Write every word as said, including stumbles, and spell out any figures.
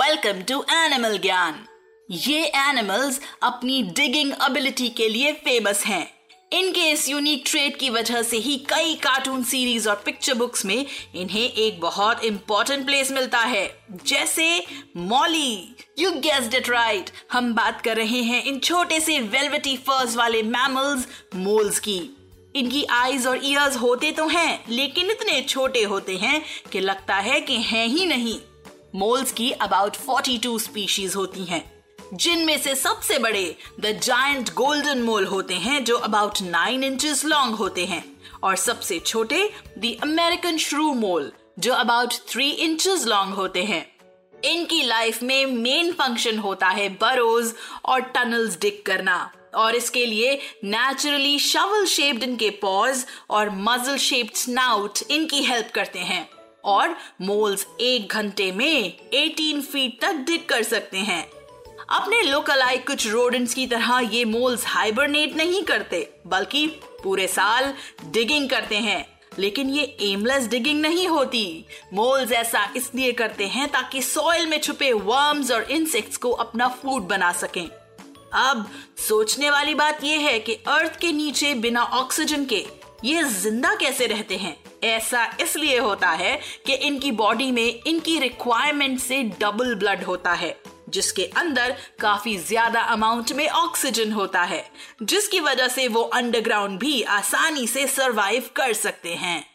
Welcome to Animal ज्ञान। ये animals अपनी डिगिंग एबिलिटी के लिए फेमस हैं। इनके इस यूनिक ट्रेट की वजह से ही कई कार्टून सीरीज और पिक्चर बुक्स में इन्हें एक बहुत इम्पोर्टेंट प्लेस मिलता है, जैसे Molly. You guessed it right, हम बात कर रहे हैं इन छोटे से वेलवेटी फर्स वाले मैमल्स, मोल्स की। इनकी आईज और ईयर्स होते तो हैं, लेकिन इतने छोटे होते हैं कि लगता है कि हैं ही नहीं। मोल्स की अबाउट बयालीस स्पीशीज होती हैं, जिनमें से सबसे बड़े द जायंट गोल्डन मोल होते हैं जो अबाउट नाइन इंचेस लॉन्ग होते हैं, और सबसे छोटे द अमेरिकन श्रू मोल जो अबाउट थ्री इंचेस लॉन्ग होते हैं। इनकी लाइफ में मेन फंक्शन होता है बरोज और टनल्स डिग करना, और इसके लिए नेचुरली शवल शेप्ड इनके पॉज और मजल शेप्ड स्नाउट इनकी हेल्प करते हैं, और मोल्स एक घंटे में अठारह फीट तक डिग कर सकते हैं। अपने लोकलाइक कुछ रोडेंट्स की तरह ये मोल्स हाइबरनेट नहीं करते, बल्कि पूरे साल डिगिंग करते हैं। लेकिन ये एमलेस डिगिंग नहीं होती। मोल्स ऐसा इसलिए करते हैं ताकि सॉइल में छुपे वर्म्स और इंसेक्ट्स को अपना फूड बना सकें। अब सोचने वाली बात यह है कि अर्थ के नीचे बिना ऑक्सीजन के ये जिंदा कैसे रहते हैं। ऐसा इसलिए होता है कि इनकी बॉडी में इनकी रिक्वायरमेंट से डबल ब्लड होता है, जिसके अंदर काफी ज्यादा अमाउंट में ऑक्सीजन होता है, जिसकी वजह से वो अंडरग्राउंड भी आसानी से सरवाइव कर सकते हैं।